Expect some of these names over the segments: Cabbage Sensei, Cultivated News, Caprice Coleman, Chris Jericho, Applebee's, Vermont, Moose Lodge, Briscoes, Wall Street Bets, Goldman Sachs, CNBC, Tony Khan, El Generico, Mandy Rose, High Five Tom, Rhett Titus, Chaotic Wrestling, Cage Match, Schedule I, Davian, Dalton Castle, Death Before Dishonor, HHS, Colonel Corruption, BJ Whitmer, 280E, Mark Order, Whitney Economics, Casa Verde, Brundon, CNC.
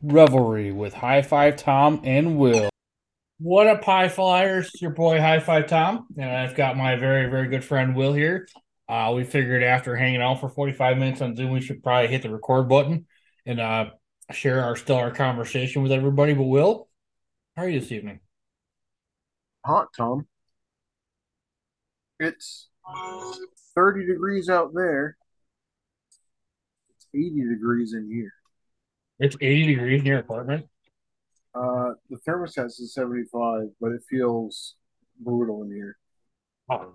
Revelry with High Five Tom and Will. What up, High Flyers? Your boy High Five Tom, and I've got my very, very good friend Will here. We figured after hanging out for 45 minutes on Zoom, we should probably hit the record button and share our conversation with everybody. But Will, how are you this evening? Hot, Tom. It's 30 degrees out there. It's 80 degrees in here. It's 80 degrees in your apartment? The thermostat is 75, but it feels brutal in here. Oh.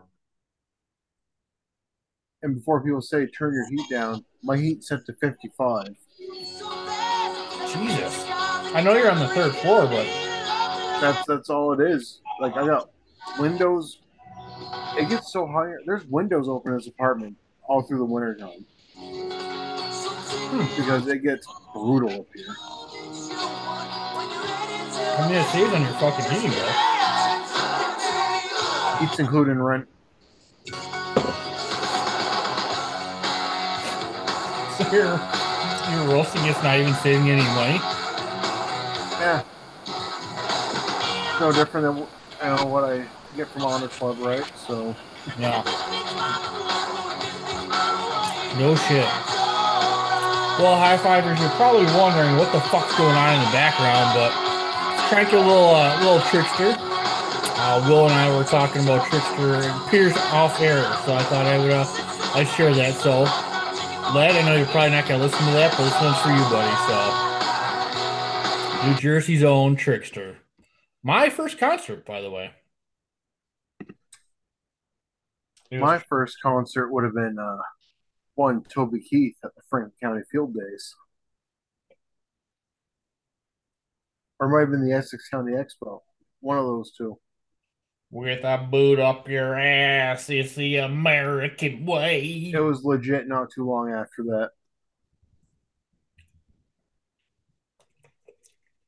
And before people say, turn your heat down, my heat's set to 55. Jesus. I know you're on the third floor, but... That's all it is. Like, I got windows. It gets so high. There's windows open in this apartment all through the winter time. Because it gets brutal up here. I mean, it stays on your fucking heating bill. It's including rent. So you're roasting it's not even saving any money? Yeah. It's no different than what I get from Honor Club, right? So. Yeah. No shit. Well, High Fivers, you're probably wondering what the fuck's going on in the background, but crank a little trickster. Will and I were talking about trickster and Pierce off air, so I thought I'd share that. So, Lad, I know you're probably not going to listen to that, but this one's for you, buddy. So, New Jersey's own trickster. My first concert, by the way. My first concert would have been... One, Toby Keith at the Franklin County Field Days. Or might have been the Essex County Expo. One of those two. With a boot up your ass, it's the American way. It was legit not too long after that.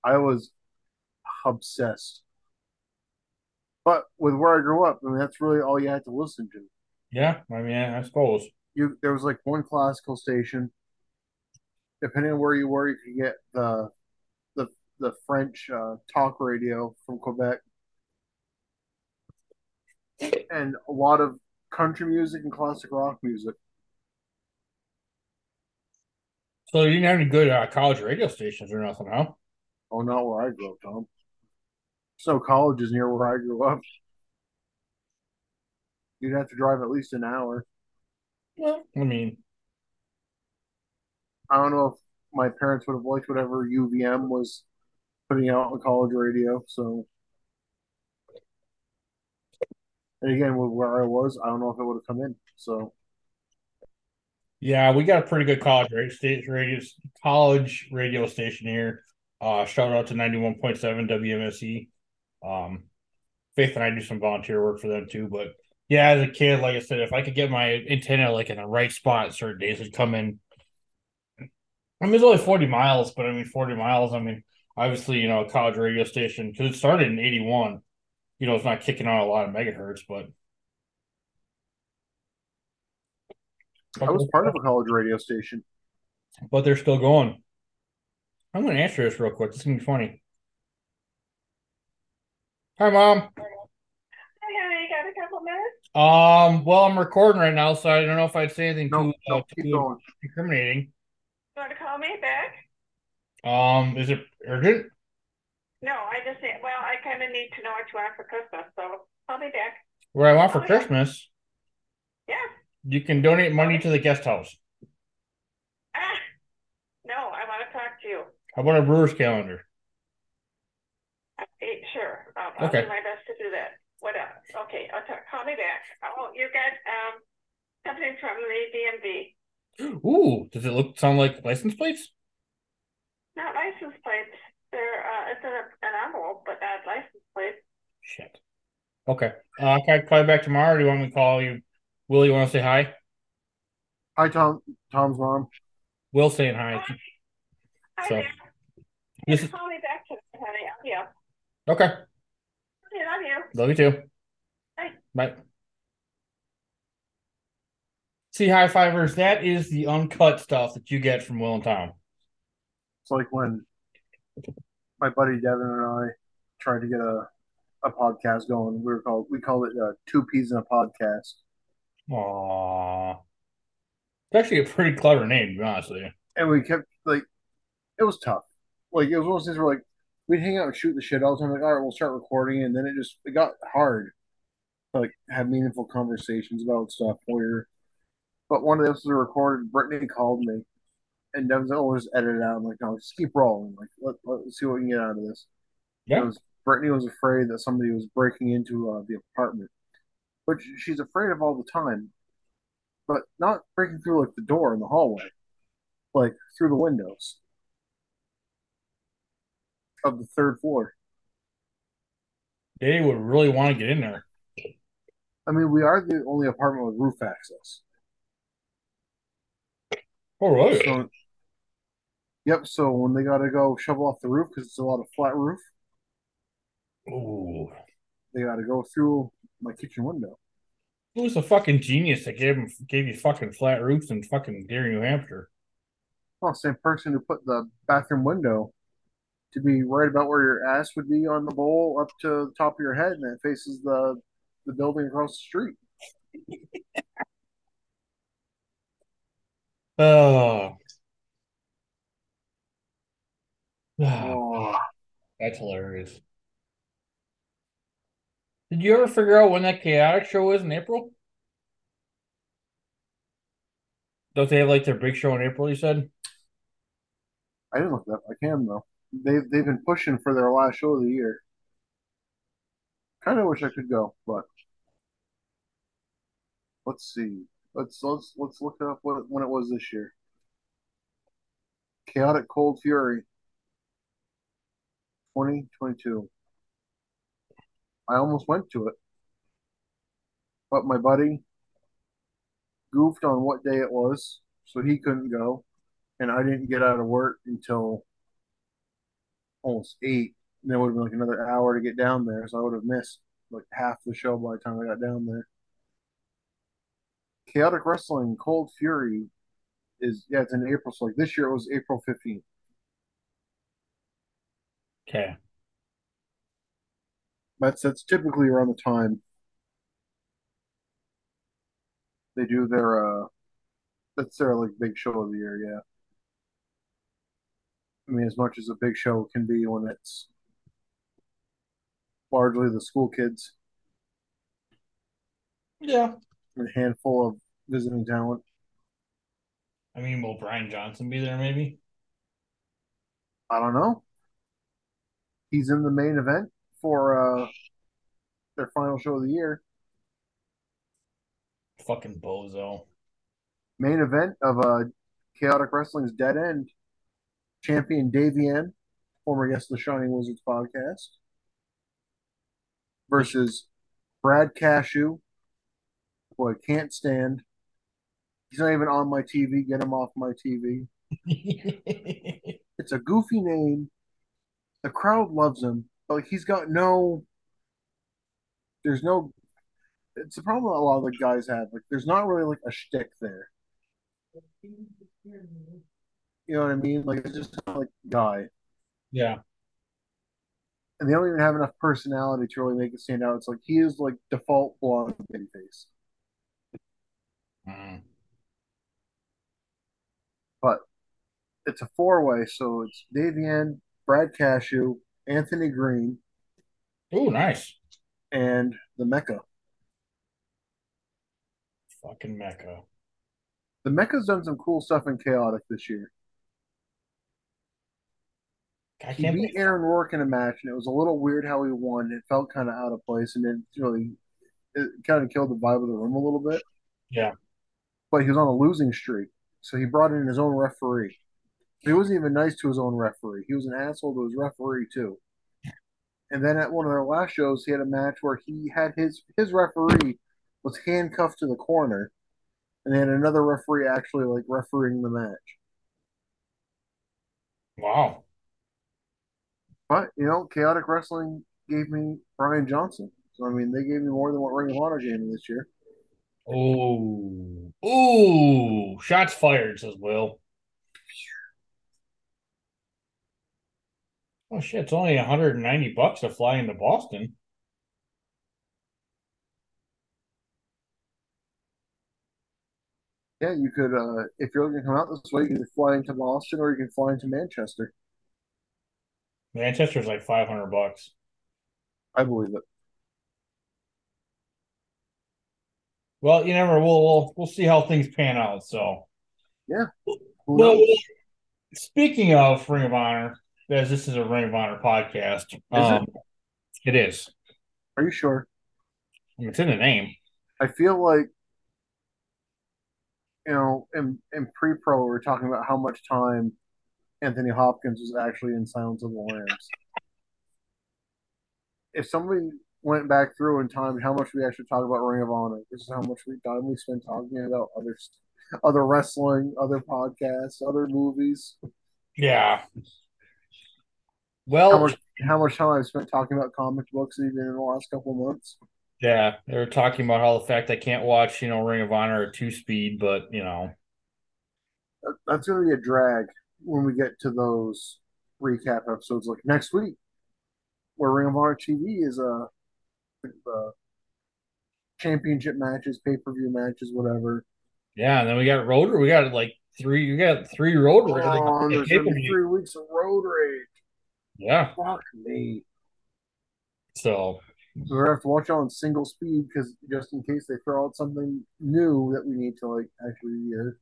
I was obsessed. But with where I grew up, I mean, that's really all you had to listen to. Yeah, I mean, I suppose. There was like one classical station. Depending on where you were, you could get the French talk radio from Quebec, and a lot of country music and classic rock music. So you didn't have any good college radio stations or nothing, huh? Oh, not where I grew up, Tom. There's no colleges near where I grew up. You'd have to drive at least an hour. Well, I mean, I don't know if my parents would have liked whatever UVM was putting out on college radio. So, and again, with where I was, I don't know if it would have come in. So, yeah, we got a pretty good college radio station here. Shout out to 91.7 WMSE. Faith and I do some volunteer work for them too, but. Yeah, as a kid, like I said, if I could get my antenna like in the right spot, certain days would come in. I mean, it's only 40 miles, but I mean, 40 miles, I mean, obviously, you know, a college radio station, because it started in 81. You know, it's not kicking on a lot of megahertz, but. I was part of a college radio station. But they're still going. I'm going to answer this real quick. This is going to be funny. Hi, Mom. Got a couple minutes? Well, I'm recording right now, so I don't know if I'd say anything too incriminating. You want to call me back? Is it urgent? No, I kind of need to know what you want for Christmas, so call me back. What I want for Christmas? Yeah. You can donate money to the guest house. No, I want to talk to you. How about a brewer's calendar? Sure. Okay. I'll do my best to do that. What else? Okay. Call me back. Oh, you got something from the DMV. Ooh. Does it sound like license plates? Not license plates. They're it's an envelope, but not license plates. Shit. Okay. Can I call you back tomorrow, or do you want me to call you? Will, you want to say hi? Hi, Tom. Tom's mom. Will saying hi. Hi. So. This is... Call me back to the honey. Yeah. Okay. Love you. Love you too. Bye. Bye. See, high fivers, that is the uncut stuff that you get from Will and Tom. It's like when my buddy Devin and I tried to get a podcast going. We called it Two Peas in a Podcast. Aww. It's actually a pretty clever name, to be honest with you. And we kept, it was tough. It was one of those things where, we'd hang out and shoot the shit all the time. All right, we'll start recording. And then it got hard to, have meaningful conversations about stuff. But one of those was recorded. Brittany called me. And Devin's always edited out. I'm like, no, just keep rolling. Let's see what we can get out of this. Yeah. Brittany was afraid that somebody was breaking into the apartment, which she's afraid of all the time. But not breaking through, the door in the hallway. Through the windows. Of the third floor. They would really want to get in there. I mean, we are the only apartment with roof access. Oh, really? So, yep, so when they got to go shovel off the roof, because it's a lot of flat roof, ooh, they got to go through my kitchen window. Who was the fucking genius that gave you fucking flat roofs in fucking Deer, New Hampshire? Well, same person who put the bathroom window to be right about where your ass would be on the bowl up to the top of your head, and it faces the building across the street. Oh. That's hilarious. Did you ever figure out when that Chaotic show is in April? Don't they have their big show in April, you said? I didn't look it up. I can, though. They've been pushing for their last show of the year. Kind of wish I could go, but let's see. Let's look up when it was this year. Chaotic Cold Fury, 2022. I almost went to it, but my buddy goofed on what day it was, so he couldn't go, and I didn't get out of work until almost 8, and it would have been another hour to get down there, so I would have missed half the show by the time I got down there. Chaotic Wrestling, Cold Fury it's in April, so this year it was April 15th. Okay. That's typically around the time they do their that's their big show of the year, yeah. I mean, as much as a big show can be when it's largely the school kids. Yeah. And a handful of visiting talent. I mean, will Brian Johnson be there maybe? I don't know. He's in the main event for their final show of the year. Fucking bozo. Main event of Chaotic Wrestling's Dead End. Champion Davian, former guest of the Shining Wizards podcast, versus Brad Cashew, who I can't stand. He's not even on my TV. Get him off my TV. It's a goofy name. The crowd loves him. But he's got no... There's no... It's a problem that a lot of the guys have. There's not really a shtick there. You know what I mean? It's just guy. Yeah. And they don't even have enough personality to really make it stand out. It's he is default blonde face. Mm. But it's a 4-way, so it's Davian, Brad Cashew, Anthony Green. Ooh, nice. And the Mecca. Fucking Mecca. The Mecca's done some cool stuff in Chaotic this year. He beat Aaron Rourke in a match, and it was a little weird how he won. It felt kind of out of place, and it kind of killed the vibe of the room a little bit. Yeah. But he was on a losing streak, so he brought in his own referee. He wasn't even nice to his own referee. He was an asshole to his referee, too. And then at one of their last shows, he had a match where he had his referee was handcuffed to the corner, and then another referee actually, refereeing the match. Wow. But, Chaotic Wrestling gave me Brian Johnson. So, they gave me more than what Ring of Honor gave me this year. Oh, shots fired, says Will. Oh, shit, it's only $190 to fly into Boston. Yeah, you could, if you're going to come out this way, you can fly into Boston or you can fly into Manchester. Manchester's like $500. I believe it. Well, you never. We'll see how things pan out. So, yeah. Well, speaking of Ring of Honor, as this is a Ring of Honor podcast, it is. Are you sure? It's in the name. I feel like in pre-pro, we were talking about how much time Anthony Hopkins was actually in Silence of the Lambs. If somebody went back through and timed how much we actually talked about Ring of Honor, this is how much time we spent talking about other wrestling, other podcasts, other movies. Yeah. Well, how much time I spent talking about comic books even in the last couple of months. Yeah, they were talking about how the fact I can't watch, Ring of Honor at 2-speed, but that's gonna be a drag. When we get to those recap episodes, like next week, where Ring of Honor TV is championship matches, pay-per-view matches, whatever. Yeah, and then we got Road Rage. We got three Road Rage. Oh, there's gonna be 3 weeks of Road Rage. Yeah. Fuck me. So we're gonna have to watch on single speed because just in case they throw out something new that we need to actually hear.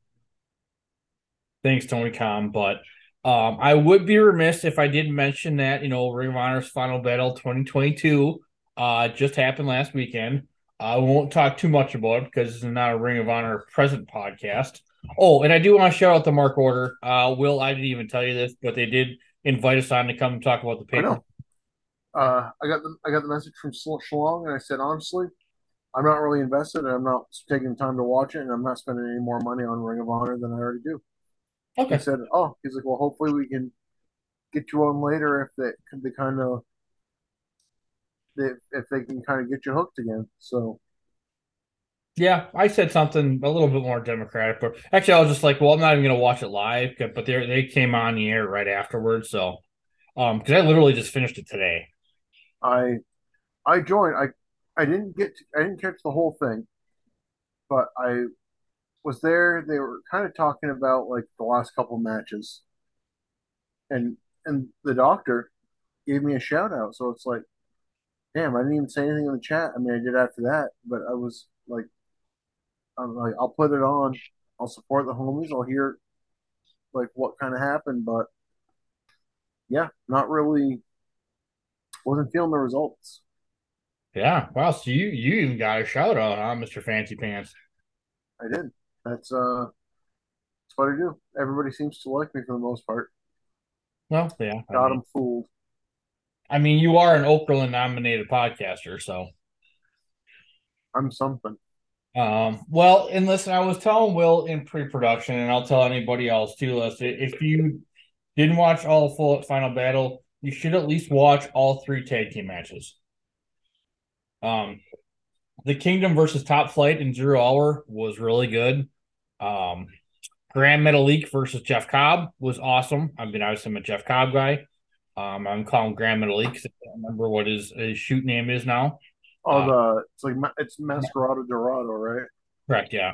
Thanks, Tony Khan. But I would be remiss if I didn't mention that, Ring of Honor's Final Battle 2022 just happened last weekend. I won't talk too much about it because this is not a Ring of Honor present podcast. Oh, and I do want to shout out to Mark Order. Will, I didn't even tell you this, but they did invite us on to come talk about the paper. I know. I got the message from Shalong, and I said, honestly, I'm not really invested, and I'm not taking time to watch it, and I'm not spending any more money on Ring of Honor than I already do. Okay. He said, "Oh, he's like, well, hopefully we can get you on later if they can kind of get you hooked again." So, yeah, I said something a little bit more democratic, but actually, I was just like, "Well, I'm not even going to watch it live," but they came on the air right afterwards. So, because I literally just finished it today. I joined. I didn't catch the whole thing, but I was there. They were kind of talking about the last couple matches, and the doctor gave me a shout out. So it's damn, I didn't even say anything in the chat. I did after that, but I was I'll put it on. I'll support the homies. I'll hear what kind of happened, but yeah, not really. Wasn't feeling the results. Yeah, wow. So you even got a shout out, huh, Mr. Fancy Pants? I did. That's what I do. Everybody seems to like me for the most part. Well, yeah. Got them fooled. You are an Oakland-nominated podcaster, so. I'm something. Well, and listen, I was telling Will in pre-production, and I'll tell anybody else too, if you didn't watch all full Final Battle, you should at least watch all 3 tag team matches. The Kingdom versus Top Flight in Zero Hour was really good. Gran Metalik versus Jeff Cobb was awesome. Obviously, I'm a Jeff Cobb guy. I'm calling Gran Metalik because I don't remember what his shoot name is now. Oh, it's Mascarado Dorado, right? Correct, yeah.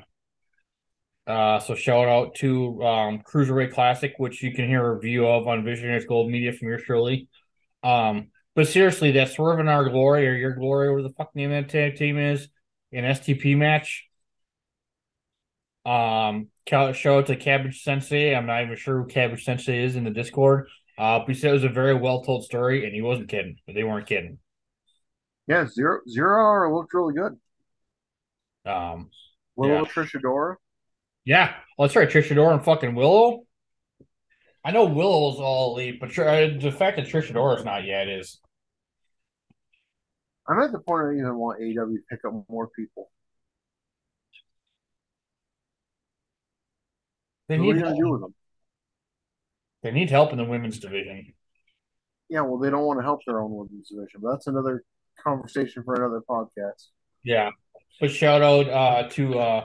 So shout out to Cruiserweight Classic, which you can hear a review of on Visionaries Global Media from yours truly. But seriously, that Swerve in Our Glory or Your Glory, whatever the fuck name of that tag team is, an STP match. Shout out to Cabbage Sensei. I'm not even sure who Cabbage Sensei is in the Discord. But he said it was a very well-told story, and he wasn't kidding, but they weren't kidding. Yeah, Zero Hour looked really good. Willow, yeah. Trish Adora. Yeah, well, that's right, Trish Adora and fucking Willow. I know Willow's all elite, but the fact that Trish Adora's not yet is... I'm at the point I even want AEW to pick up more people. What are you going to do with them? They need help in the women's division. Yeah, well, they don't want to help their own women's division. But that's another conversation for another podcast. Yeah. But shout out to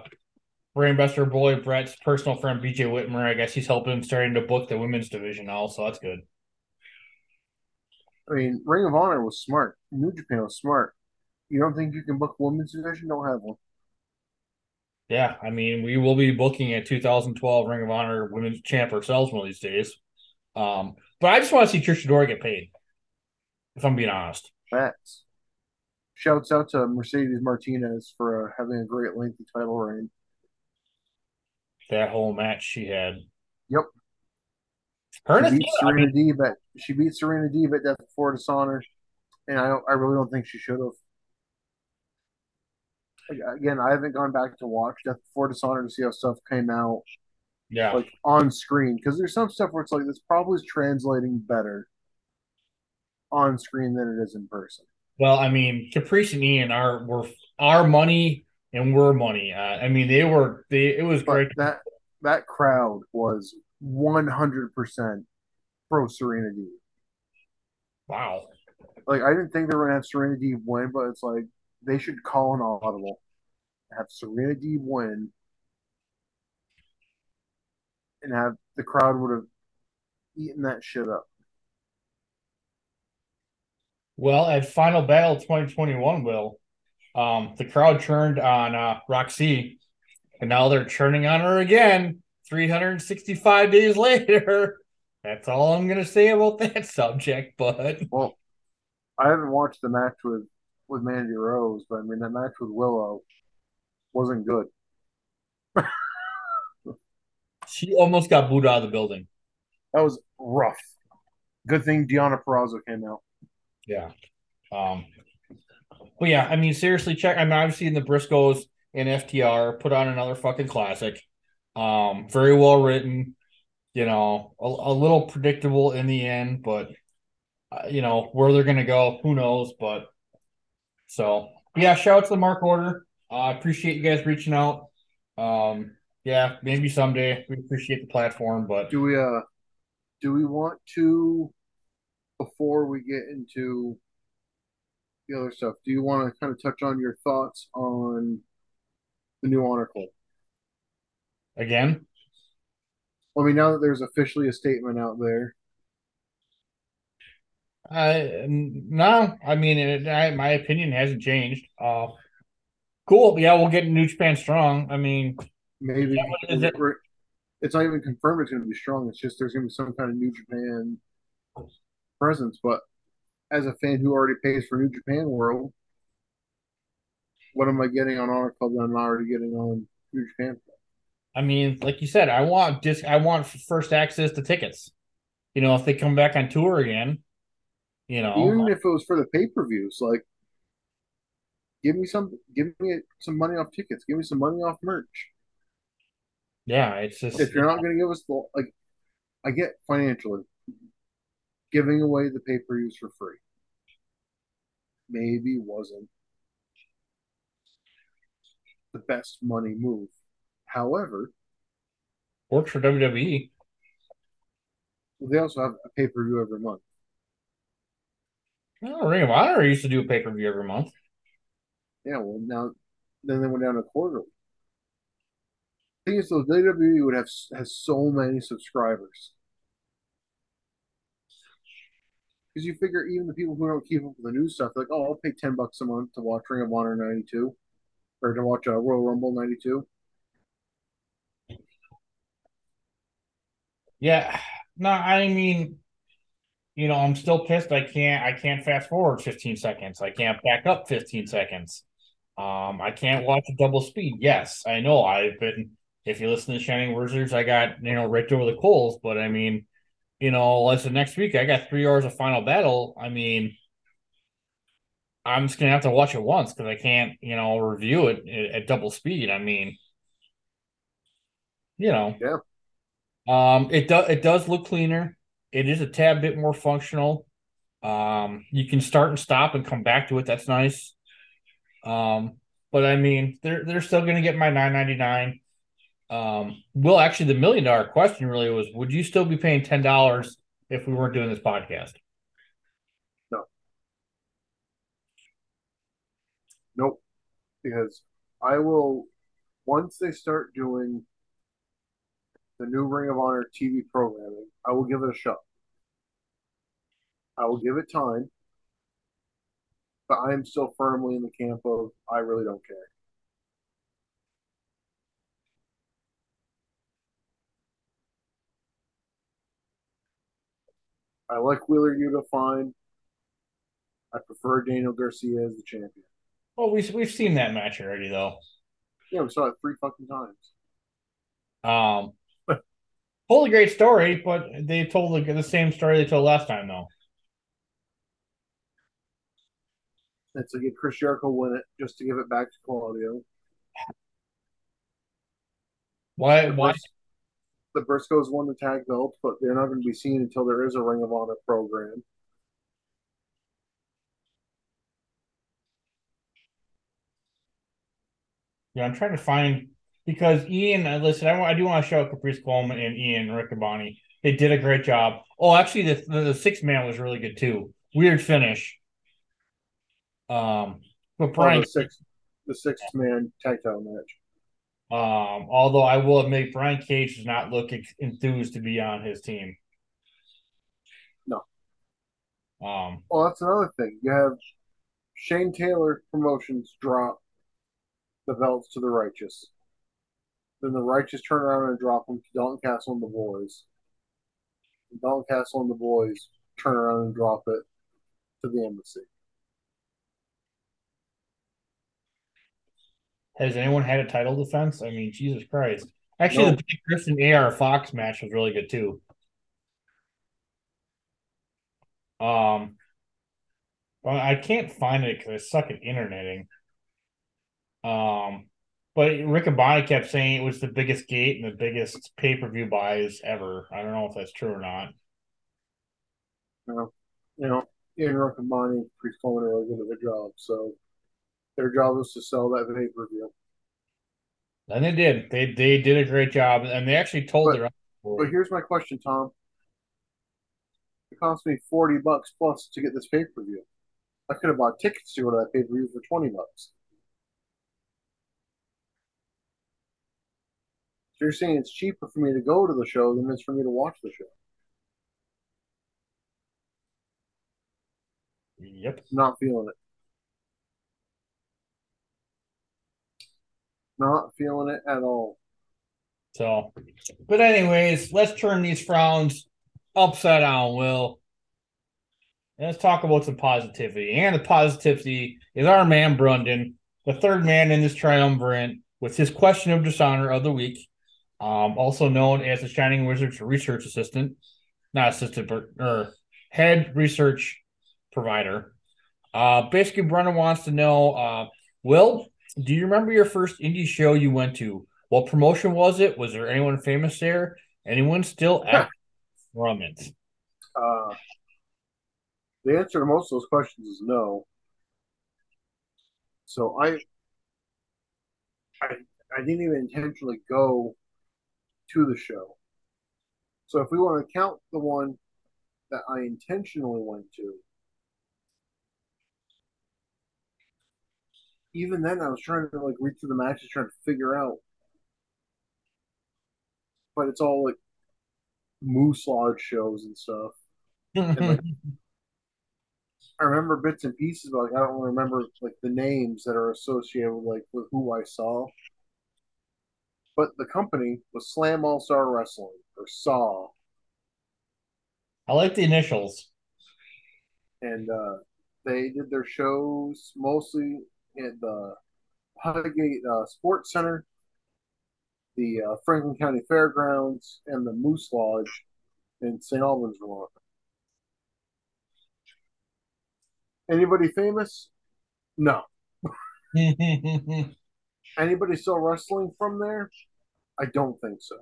Brainbuster Boy, Brett's personal friend, BJ Whitmer. I guess he's helping starting to book the women's division now, so that's good. I mean, Ring of Honor was smart. New Japan was smart. You don't think you can book women's division? Don't have one. Yeah, I mean, we will be booking a 2012 Ring of Honor Women's Champ ourselves one of these days. But I just want to see Trish Adora get paid, if I'm being honest. Facts. Shouts out to Mercedes Martinez for having a great lengthy title reign. That whole match she had. Yep. She beat Serena Deeb at Death Before Dishonor, and I really don't think she should have. Again, I haven't gone back to watch Death Before Dishonor to see how stuff came out, like on screen, because there's some stuff where it's like this probably is translating better on screen than it is in person. Well, I mean, Caprice and Ian were our money and were money. I mean, it was great. That crowd was 100% pro Serena Deeb. Wow! Like, I didn't think they were gonna have Serena Deeb win, but it's like, they should call an audible, have Serena Deeb win, and have the crowd would have eaten that shit up. Well, at Final Battle 2021, Will, the crowd turned on Roxy, and now they're turning on her again 365 days later. That's all I'm going to say about that subject, but... Well, I haven't watched the match with Mandy Rose, but I mean, that match with Willow wasn't good. She almost got booed out of the building. That was rough. Good thing Deonna Purrazzo came out. Yeah. Well, yeah, I mean, seriously, check. I mean, obviously, in the Briscoes and FTR put on another fucking classic. Very well written, you know, a little predictable in the end, but, you know, where they're going to go, who knows, but so, yeah, shout out to Mark Order. I appreciate you guys reaching out. Yeah, maybe someday. We appreciate the platform, but... Do we want to, before we get into the other stuff, do you want to kind of touch on your thoughts on the new Honor Club? Again? I mean, now that there's officially a statement out there. No, I mean, my opinion hasn't changed. Cool. Yeah, we'll get New Japan Strong. I mean, maybe it's not even confirmed it's going to be strong. It's just there's going to be some kind of New Japan presence. But as a fan who already pays for New Japan World, what am I getting on Honor Club that I'm not already getting on New Japan? I mean, like you said, I want first access to tickets. You know, if they come back on tour again. You know, even if it was for the pay-per-views, like, give me some money off tickets, give me some money off merch. Yeah, it's just if you're not going to give us the, like, I get financially giving away the pay-per-views for free. Maybe wasn't the best money move. However, works for WWE. They also have a pay-per-view every month. Oh, Ring of Honor used to do a pay-per-view every month. Yeah, well, now then they went down to quarterly. The thing is, though, WWE would has so many subscribers. Because you figure even the people who don't keep up with the new stuff, like, oh, I'll pay $10 a month to watch Ring of Honor 92, or to watch Royal Rumble 92. Yeah, no, I mean... You know, I'm still pissed. I can't fast forward 15 seconds. I can't back up 15 seconds. I can't watch at double speed. Yes, I know. If you listen to Shining Wizards, I got, you know, raked over the coals. But I mean, you know, let's say next week I got 3 hours of Final Battle. I mean, I'm just going to have to watch it once because I can't, you know, review it at double speed. I mean, you know. Yeah. It does look cleaner. It is a tad bit more functional. You can start and stop and come back to it. That's nice. But I mean, they're still going to get my $9.99. Well, actually, the $1 million question really was: would you still be paying $10 if we weren't doing this podcast? No. Nope. Because I will, once they start doing the new Ring of Honor TV programming, I will give it a shot. I will give it time. But I am still firmly in the camp of I really don't care. I like Wheeler Yuta fine. I prefer Daniel Garcia as the champion. Well, we've seen that match already, though. Yeah, we saw it 3 fucking times. Totally great story, but they told the same story they told last time, though. And so get Chris Jericho win it just to give it back to Claudio. Why? The Briscoes won the tag belt, but they're not going to be seen until there is a Ring of Honor program. Yeah, I'm trying to find, because Ian, listen, I do want to show Caprice Coleman and Ian Riccaboni. They did a great job. Oh, actually, the 6-man was really good too. Weird finish. But Brian, the 6-man tag title match. Although I will admit, Brian Cage does not look enthused to be on his team. No. Well, that's another thing. You have Shane Taylor Promotions drop the belts to the Righteous. Then the Righteous turn around and drop them to Dalton Castle and the Boys. And Dalton Castle and the Boys turn around and drop it to the Embassy. Has anyone had a title defense? I mean, Jesus Christ. Actually, The Blake Griffin A.R. Fox match was really good, too. Well, I can't find it because I suck at interneting. But Riccaboni kept saying it was the biggest gate and the biggest pay-per-view buys ever. I don't know if that's true or not. No. You know, Ian Riccaboni and Priest Coleman are really good at their job, so... Their job was to sell that pay-per-view. And they did. They did a great job. And they actually told their own story. But here's my question, Tom. It cost me $40 plus to get this pay-per-view. I could have bought tickets to go to that pay-per-view for $20. So you're saying it's cheaper for me to go to the show than it's for me to watch the show. Yep. Not feeling it. Not feeling it at all. So, but anyways, let's turn these frowns upside down, Will. And let's talk about some positivity. And the positivity is our man, Brundon, the third man in this triumvirate with his question of dishonor of the week, also known as the Shining Wizards research assistant, not assistant, but head research provider. Basically, Brundon wants to know, Will, do you remember your first indie show you went to? What promotion was it? Was there anyone famous there? Anyone still active from it? The answer to most of those questions is no. So I didn't even intentionally go to the show. So if we want to count the one that I intentionally went to, even then, I was trying to read through the matches, trying to figure out. But it's all Moose Lodge shows and stuff. And, I remember bits and pieces, but I don't remember the names that are associated with who I saw. But the company was Slam All-Star Wrestling, or SAW. I like the initials. And they did their shows mostly at the Highgate Sports Center, the Franklin County Fairgrounds, and the Moose Lodge in St. Albans, Vermont. Anybody famous? No. Anybody still wrestling from there? I don't think so.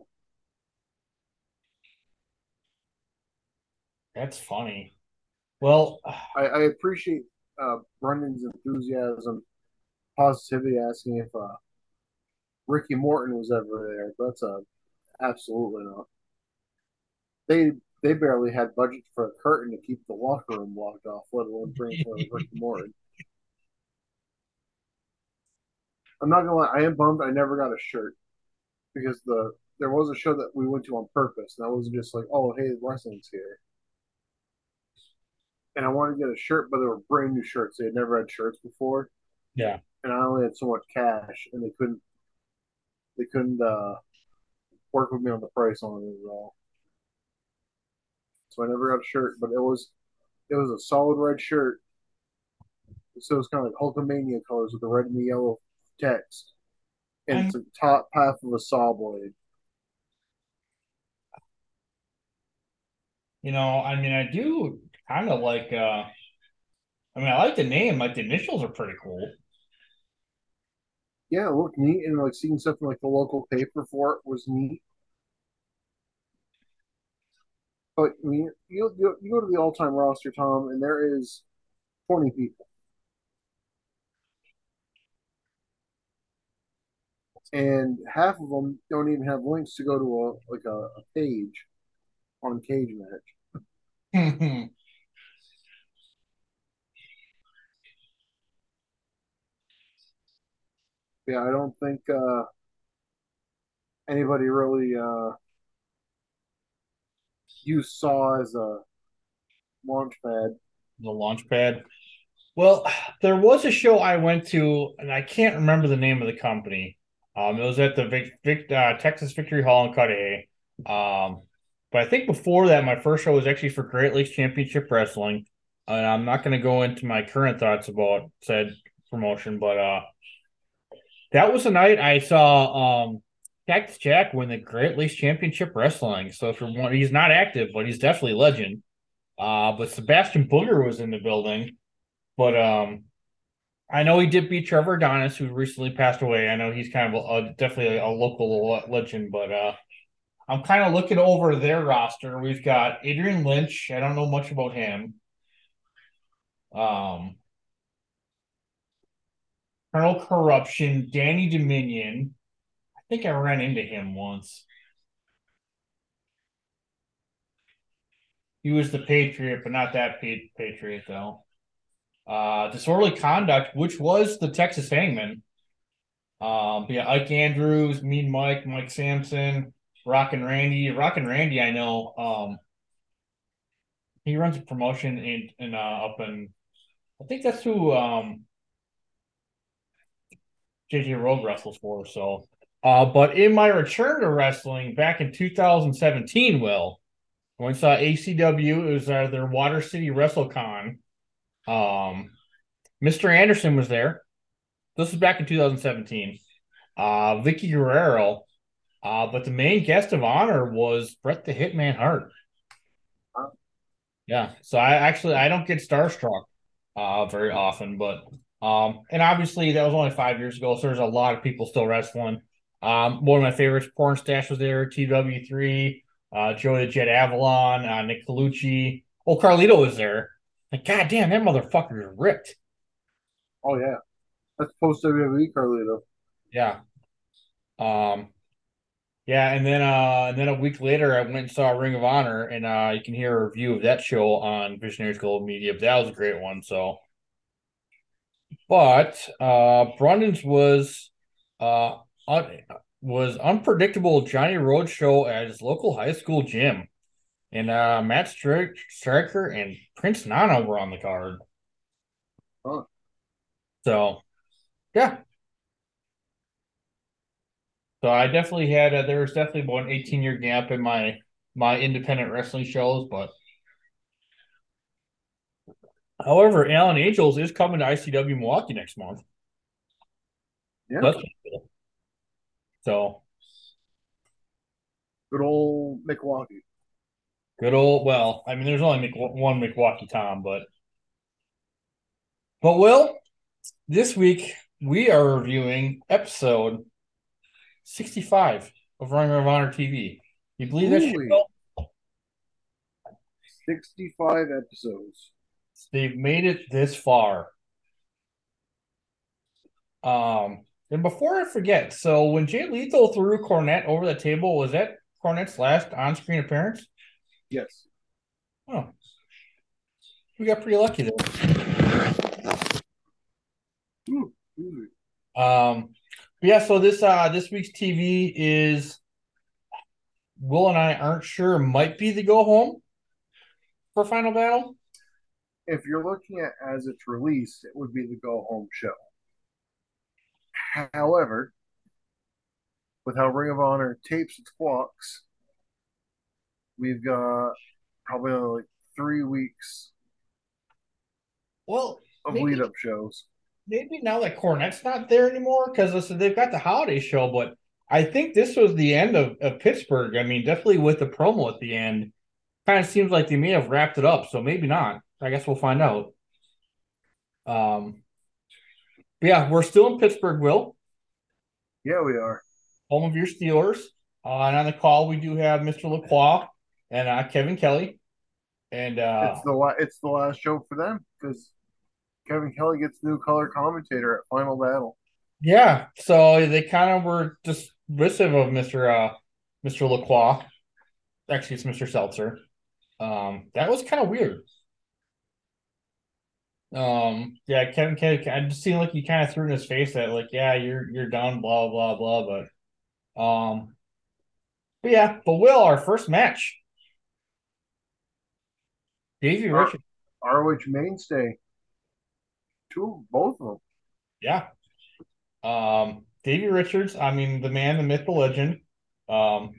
That's funny. Well, I appreciate Brendan's enthusiasm, positivity, asking if Ricky Morton was ever there. But that's absolutely not. They barely had budget for a curtain to keep the locker room locked off, let alone bring for Ricky Morton. I'm not gonna lie, I am bummed I never got a shirt, because there was a show that we went to on purpose, and I was just like, oh hey, wrestling's here. And I wanted to get a shirt, but they were brand new shirts. They had never had shirts before. Yeah. And I only had so much cash, and they couldn't work with me on the price on it at all. So I never got a shirt, but it was a solid red shirt. So it was kind of like Hulkamania colors with the red and the yellow text. And it's the top half of a saw blade. You know, I mean, I do kind of like, I like the name. Like, the initials are pretty cool. Yeah, it looked neat. And, like, seeing something like the local paper for it was neat. But, I mean, you go to the all-time roster, Tom, and there is 20 people. And half of them don't even have links to go to a page on Cage Match. Yeah, I don't think anybody really used Saw as a launch pad. The launch pad. Well, there was a show I went to, and I can't remember the name of the company. It was at the Texas Victory Hall in Cudahy. But I think before that, my first show was actually for Great Lakes Championship Wrestling. And I'm not going to go into my current thoughts about said promotion, but that was the night I saw Cactus Jack win the Great Lakes Championship Wrestling. So if you're one, he's not active, but he's definitely a legend. But Sebastian Booger was in the building. But I know he did beat Trevor Adonis, who recently passed away. I know he's kind of definitely a local legend, but I'm kind of looking over their roster. We've got Adrian Lynch. I don't know much about him. Colonel Corruption, Danny Dominion. I think I ran into him once. He was the Patriot, but not that Patriot, though. Disorderly Conduct, which was the Texas Hangman. Ike Andrews, Mean Mike, Mike Sampson, Rockin' Randy. Rockin' Randy, I know. He runs a promotion in up in, I think that's who JJ Rogue wrestles for. So, but in my return to wrestling back in 2017, I went and saw ACW. It was their Water City WrestleCon. Mr. Anderson was there. This was back in 2017. Vicky Guerrero. But the main guest of honor was Bret the Hitman Hart. Yeah. So I don't get starstruck very often, but and obviously that was only 5 years ago, so there's a lot of people still wrestling. One of my favorites, Porn Stash, was there, TW3, Joey the Jet Avalon, Nick Colucci. Oh, Carlito was there. Like, goddamn, that motherfucker is ripped. Oh, yeah. That's post-WWE Carlito. Yeah. Yeah, and then a week later, I went and saw Ring of Honor, and you can hear a review of that show on Visionaries Global Media. That was a great one, so. But Brundon's was Unpredictable Johnny Rhodes show at his local high school gym. And Matt Striker and Prince Nana were on the card. Huh. So, yeah. So I definitely had there was definitely about an 18-year gap in my independent wrestling shows, but however, Alan Angels is coming to ICW Milwaukee next month. Yeah. That's cool. So, good old Milwaukee. Good old, well, I mean, there's only one McWalkie Tom, but Will, this week we are reviewing episode 65 of Ring of Honor TV. You believe that shit, Will? 65 episodes. They've made it this far. And before I forget, so when Jay Lethal threw Cornette over the table, was that Cornette's last on-screen appearance? Yes. Oh. We got pretty lucky there. Ooh, ooh. So this week's TV is, Will and I aren't sure, might be the go-home for Final Battle. If you're looking at as its release, it would be the go-home show. However, with how Ring of Honor tapes its blocks, we've got probably like 3 weeks of lead-up shows. Maybe now that Cornette's not there anymore, because they've got the holiday show, but I think this was the end of Pittsburgh. I mean, definitely with the promo at the end, kind of seems like they may have wrapped it up, so maybe not. I guess we'll find out. Yeah, we're still in Pittsburgh, Will. Yeah, we are. Home of your Steelers. And on the call, we do have Mr. LaCroix and Kevin Kelly. And it's the last show for them because Kevin Kelly gets new color commentator at Final Battle. Yeah, so they kind of were dismissive of Mr. LaCroix. Actually, it's Mr. Seltzer. That was kind of weird. Yeah, Kevin Kelly. I just seemed like he kind of threw in his face that, like, yeah, you're done, blah blah blah. But Will, our first match, Davey Richards, ROH mainstay, both of them. Yeah, Davey Richards. I mean, the man, the myth, the legend. But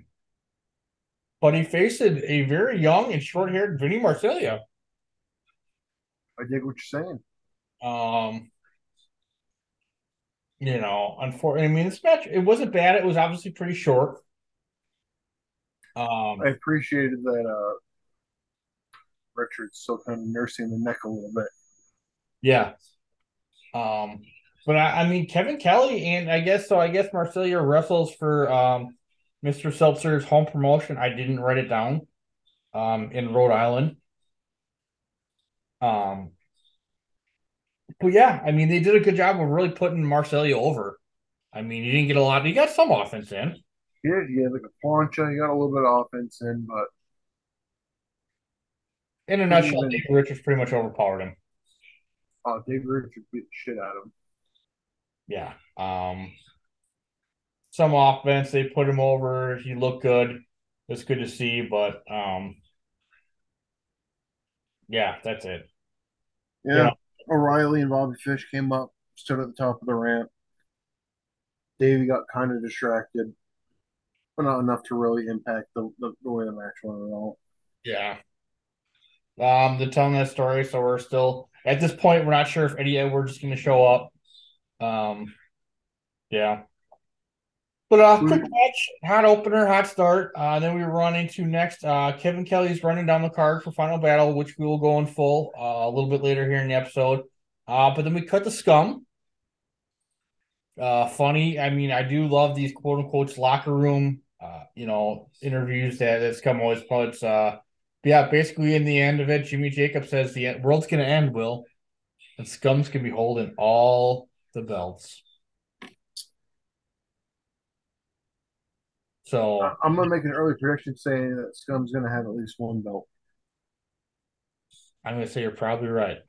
he faced a very young and short-haired Vinny Marcellia. I dig what you're saying. Unfortunately, I mean, this match, it wasn't bad. It was obviously pretty short. I appreciated that Richard's still kind of nursing the neck a little bit. Yeah. But I mean, Kevin Kelly and I guess Marcellia wrestles for Mr. Seltzer's home promotion. I didn't write it down. In Rhode Island. But yeah, I mean, they did a good job of really putting Marcellia over. I mean, he didn't get a lot. He got some offense in. He did. He had like a plancha. He got a little bit of offense in, but in a nutshell, Dave Richards pretty much overpowered him. Oh, Dave Richards beat the shit out of him. Yeah. Some offense. They put him over. He looked good. It's good to see, but yeah, that's it. Yeah, O'Reilly and Bobby Fish came up, stood at the top of the ramp. Davey got kind of distracted, but not enough to really impact the way the match went at all. Yeah. They're telling that story, so we're still at this point. We're not sure if Eddie Edwards is going to show up. Yeah. But quick match, hot opener, hot start. Then we run into next. Kevin Kelly's running down the card for Final Battle, which we will go in full a little bit later here in the episode. But then we cut the scum. Funny. I mean, I do love these quote unquote locker room, interviews that Scum always puts. Yeah, basically in the end of it, Jimmy Jacobs says the world's gonna end, Will, and Scum's gonna be holding all the belts. So I'm going to make an early prediction saying that Scum's going to have at least one belt. I'm going to say you're probably right.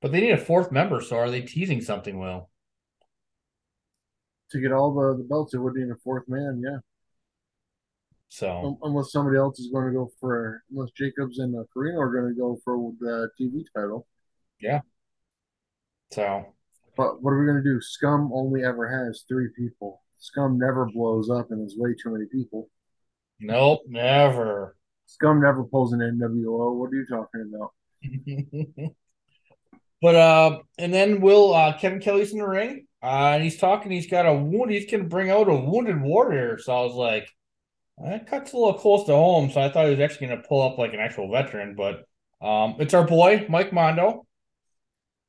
But they need a fourth member, so are they teasing something, Will? To get all the belts, it would need a fourth man, yeah. So unless somebody else is going to go for – unless Jacobs and Carino are going to go for the TV title. Yeah. So. But what are we going to do? Scum only ever has three people. Scum never blows up and is way too many people. Nope, never. Scum never pulls an NWO. What are you talking about? But and then Will, Kevin Kelly's in the ring. And he's talking. He's got a wound. He's going to bring out a wounded warrior. So I was like, That cuts a little close to home, so I thought he was actually going to pull up like an actual veteran, but it's our boy, Mike Mondo.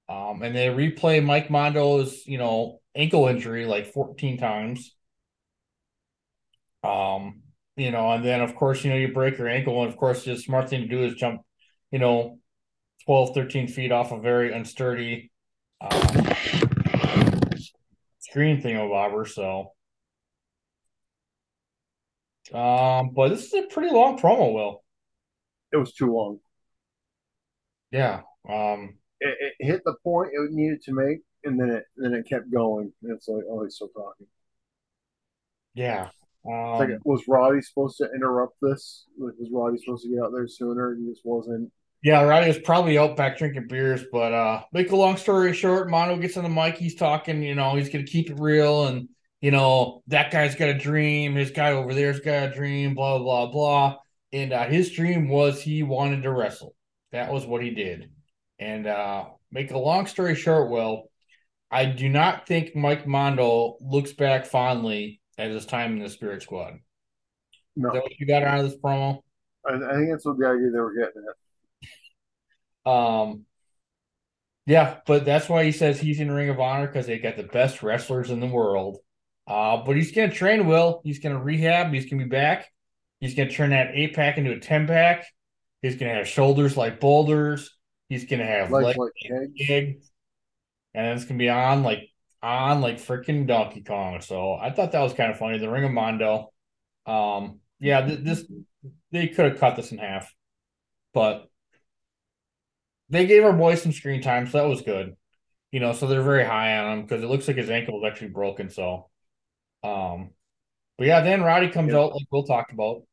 And they replay Mike Mondo's, you know, ankle injury like 14 times. You know, and then, of course, you know, you break your ankle, and, of course, the smart thing to do is jump, you know, 12, 13 feet off a very unsturdy screen thingamabobber, so... but this is a pretty long promo, Will. It was too long. Yeah. It hit the point it needed to make, and then it kept going. And it's like, oh, he's still talking. Yeah. Like, was Roddy supposed to interrupt this? Like, was Roddy supposed to get out there sooner? And he just wasn't. Yeah, Roddy was probably out back drinking beers, but make a long story short, Mondo gets on the mic, he's talking, you know, he's gonna keep it real, and you know, that guy's got a dream, his guy over there's got a dream, blah, blah, blah. And his dream was he wanted to wrestle. That was what he did. And make a long story short, Will, I do not think Mike Mondo looks back fondly at his time in the Spirit Squad. No. Is that what you got out of this promo? I think that's what the idea they were getting at. Yeah, but that's why he says he's in Ring of Honor, because they got the best wrestlers in the world. But he's going to train, Will. He's going to rehab. He's going to be back. He's going to turn that 8-pack into a 10-pack. He's going to have shoulders like boulders. He's going to have legs like eggs. And it's going to be on like freaking Donkey Kong. So I thought that was kind of funny. The Ring of Mondo. Yeah, this they could have cut this in half. But they gave our boy some screen time, so that was good. You know, so they're very high on him because it looks like his ankle is actually broken, so... but yeah, then Roddy comes out like Will talked about.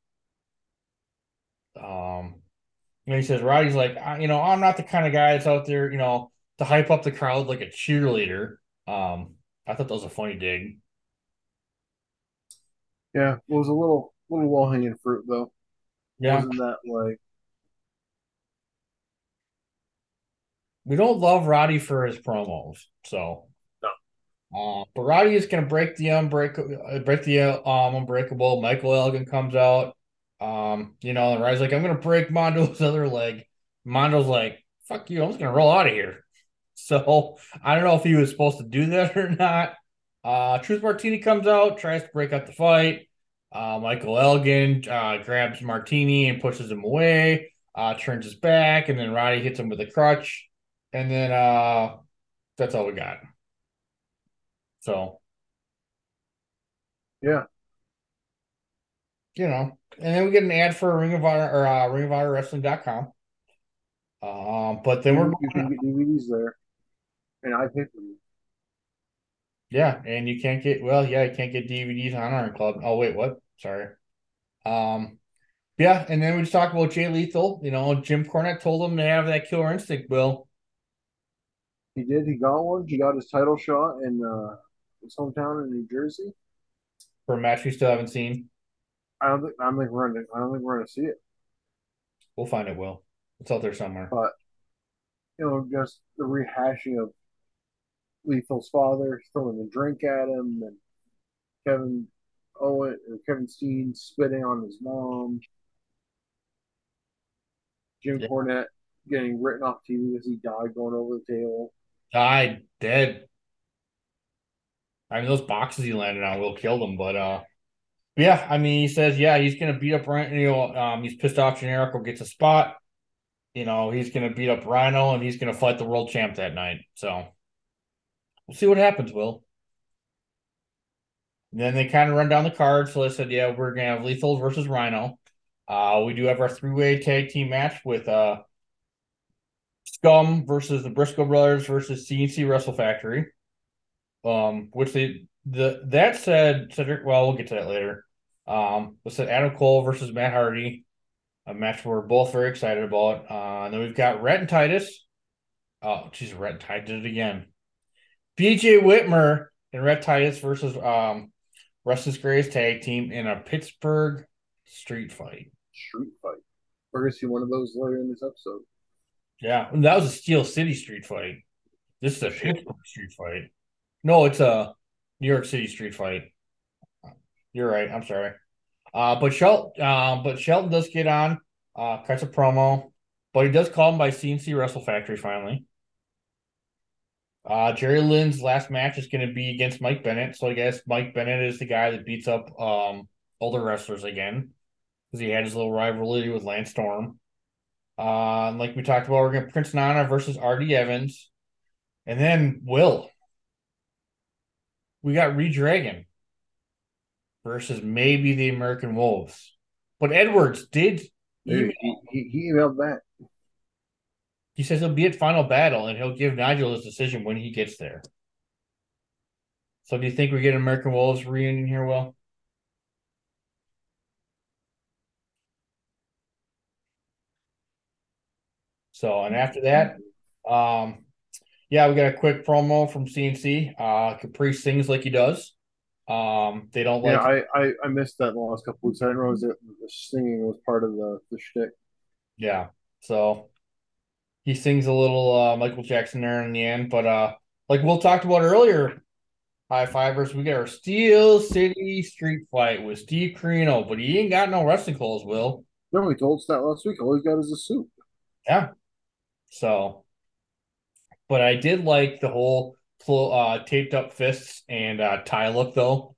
You know, he says Roddy's like, you know, I'm not the kind of guy that's out there, you know, to hype up the crowd like a cheerleader. I thought that was a funny dig. Yeah, it was a little low hanging fruit though. Yeah, wasn't that like we don't love Roddy for his promos, so. But Roddy is going to break the unbreakable. Michael Elgin comes out. You know, and Roddy's like, I'm going to break Mondo's other leg. Mondo's like, fuck you, I'm just going to roll out of here. So I don't know if he was supposed to do that or not. Truth Martini comes out, tries to break up the fight. Michael Elgin grabs Martini and pushes him away, turns his back, and then Roddy hits him with a crutch. And then that's all we got. So, yeah, you know, and then we get an ad for Ring of Honor or Ring of Honor Wrestling.com. But then you can get DVDs there, and I pay for them. Yeah, and you can't get you can't get DVDs on Honor Club. Oh wait, what? Sorry. Yeah, and then we just talk about Jay Lethal. You know, Jim Cornette told him to have that killer instinct. Will he did? He got one. He got his title shot and. His hometown in New Jersey for a match we still haven't seen. I don't think we're gonna see it. We'll find it. Will, it's out there somewhere. But you know, just the rehashing of Lethal's father throwing the drink at him, and Kevin Steen spitting on his mom. Jim Cornette getting written off TV because he died going over the table. Died dead. I mean, those boxes he landed on will kill them, but yeah, I mean, he says, he's going to beat up Rhino. You know, he's pissed off Generico gets a spot. You know, he's going to beat up Rhino, and he's going to fight the world champ that night. So we'll see what happens, Will. And then they kind of run down the card. So they said, we're going to have Lethal versus Rhino. We do have our three-way tag team match with Scum versus the Briscoe Brothers versus CNC Wrestle Factory. Which that said Cedric. Well, we'll get to that later. It said Adam Cole versus Matt Hardy, a match we're both very excited about. And then we've got Rhett and Titus. Oh, geez, Rhett and Titus did it again. BJ Whitmer and Rhett Titus versus Restless Gray's tag team in a Pittsburgh street fight. We're gonna see one of those later in this episode. Yeah, that was a Steel City street fight. This is a Pittsburgh street fight. No, it's a New York City street fight. You're right. I'm sorry. But Shelton does get on, cuts a promo, but he does call him by CNC Wrestle Factory finally. Jerry Lynn's last match is going to be against Mike Bennett. So I guess Mike Bennett is the guy that beats up older wrestlers again, because he had his little rivalry with Lance Storm. And like we talked about, we're going to Prince Nana versus R.D. Evans. And then Will. We got Redragon versus maybe the American Wolves. But Edwards did. He emailed back. He says he'll be at Final Battle and he'll give Nigel his decision when he gets there. So do you think we get an American Wolves reunion here, Will? So, and after that, we got a quick promo from CNC. Caprice sings like he does. They don't like... Yeah, I missed that in the last couple weeks. I didn't realize that the singing was part of the shtick. Yeah, so... He sings a little Michael Jackson there in the end, but like Will talked about earlier, High Fivers, we got our Steel City Street Fight with Steve Carino, but he ain't got no wrestling clothes, Will. No, we told us that last week. All he's got is a suit. Yeah. So, but I did like the whole taped up fists and tie look, though.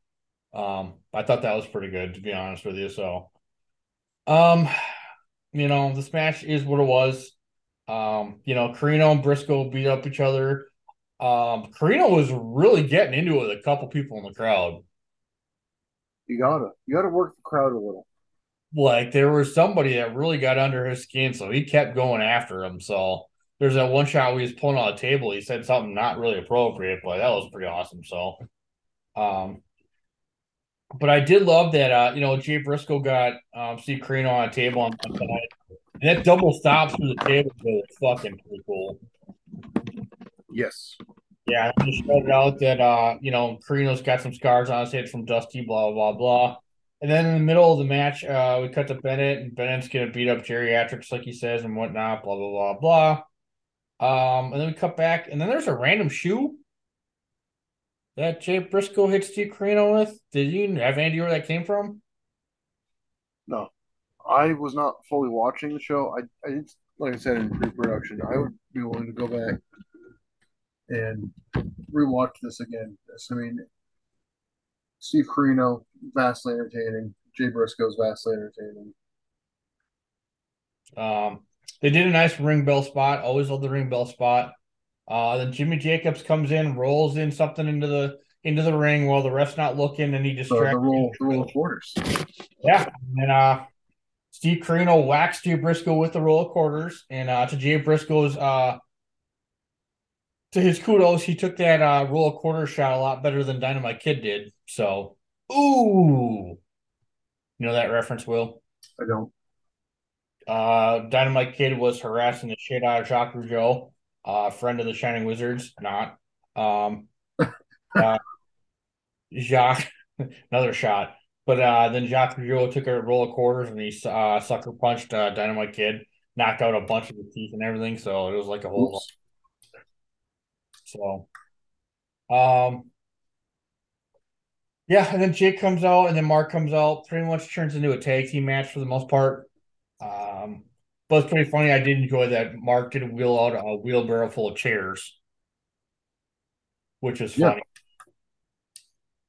I thought that was pretty good, to be honest with you. So, this match is what it was. Carino and Briscoe beat up each other. Carino was really getting into it with a couple people in the crowd. You gotta work the crowd a little. Like, there was somebody that really got under his skin, so he kept going after him. So there's that one shot where he was pulling on a table. He said something not really appropriate, but that was pretty awesome. So, but I did love that. Jay Briscoe got Steve Carino on a table on the side. And that double stops through the table was fucking pretty cool. Yes. Yeah, I just showed out that, Carino's got some scars on his head from Dusty, blah, blah, blah. And then in the middle of the match, we cut to Bennett, and Bennett's going to beat up geriatrics, like he says, and whatnot, blah, blah, blah, blah. And then we cut back, and then there's a random shoe that Jay Briscoe hits Steve Carino with. Did you have any idea where that came from? No. I was not fully watching the show. I did, like I said, in pre-production. I would be willing to go back and rewatch this again. I mean, Steve Carino, vastly entertaining. Jay Briscoe's vastly entertaining. They did a nice ring bell spot. Always love the ring bell spot. Then Jimmy Jacobs comes in, rolls in something into the ring while the ref's not looking, and he distracts. The roll of quarters. Yeah, and Steve Carino whacks Jay Briscoe with the roll of quarters, and to Jay Briscoe's to his kudos, he took that roll of quarters shot a lot better than Dynamite Kid did. So, ooh, you know that reference, Will? I don't. Dynamite Kid was harassing the shit out of Jacques Rougeau, friend of the Shining Wizards. Not Jacques, another shot. But then Jacques Rougeau took a roll of quarters and he sucker punched Dynamite Kid, knocked out a bunch of his teeth and everything. So it was like a whole lot. So, and then Jake comes out and then Mark comes out. Pretty much turns into a tag team match for the most part. But it's pretty funny. I did enjoy that Mark did wheel out a wheelbarrow full of chairs, which is funny. Yeah.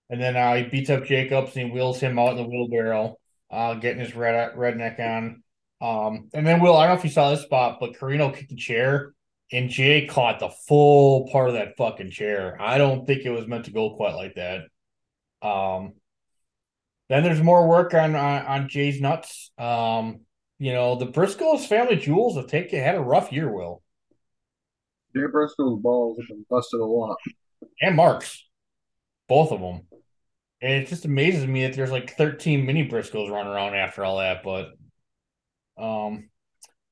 And then he beats up Jacobs and he wheels him out in the wheelbarrow, getting his redneck on. And then, Will, I don't know if you saw this spot, but Carino kicked the chair, and Jay caught the full part of that fucking chair. I don't think it was meant to go quite like that. Then there's more work on Jay's nuts. The Briscoes family jewels have had a rough year, Will. Jay Briscoe's balls have been busted a lot. And Mark's. Both of them. And it just amazes me that there's like 13 mini Briscoes running around after all that. But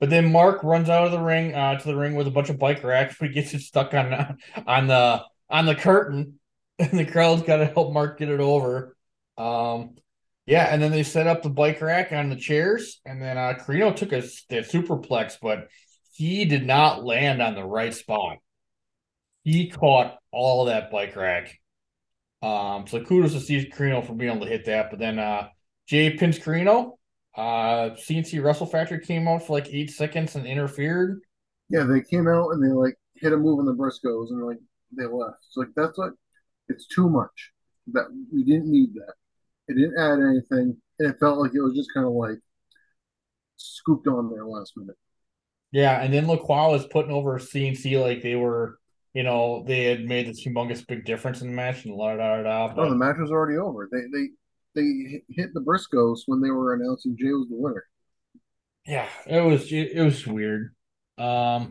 then Mark runs out of the ring to the ring with a bunch of bike racks. He gets it stuck on the curtain, and the crowd's got to help Mark get it over. And then they set up the bike rack on the chairs, and then Carino took a superplex, but he did not land on the right spot. He caught all that bike rack. So kudos to Steve Carino for being able to hit that. But then Jay Pinscarino, CNC Wrestle Factory came out for like 8 seconds and interfered. Yeah, they came out and they like hit a move on the Briscoes and like they left. So like that's like it's too much. That we didn't need that. It didn't add anything, and it felt like it was just kind of like scooped on there last minute. Yeah, and then Lacroix was putting over CNC like they were, you know, they had made this humongous big difference in the match and But... Oh, the match was already over. They hit the Briscoes when they were announcing Jay was the winner. Yeah, it was weird. But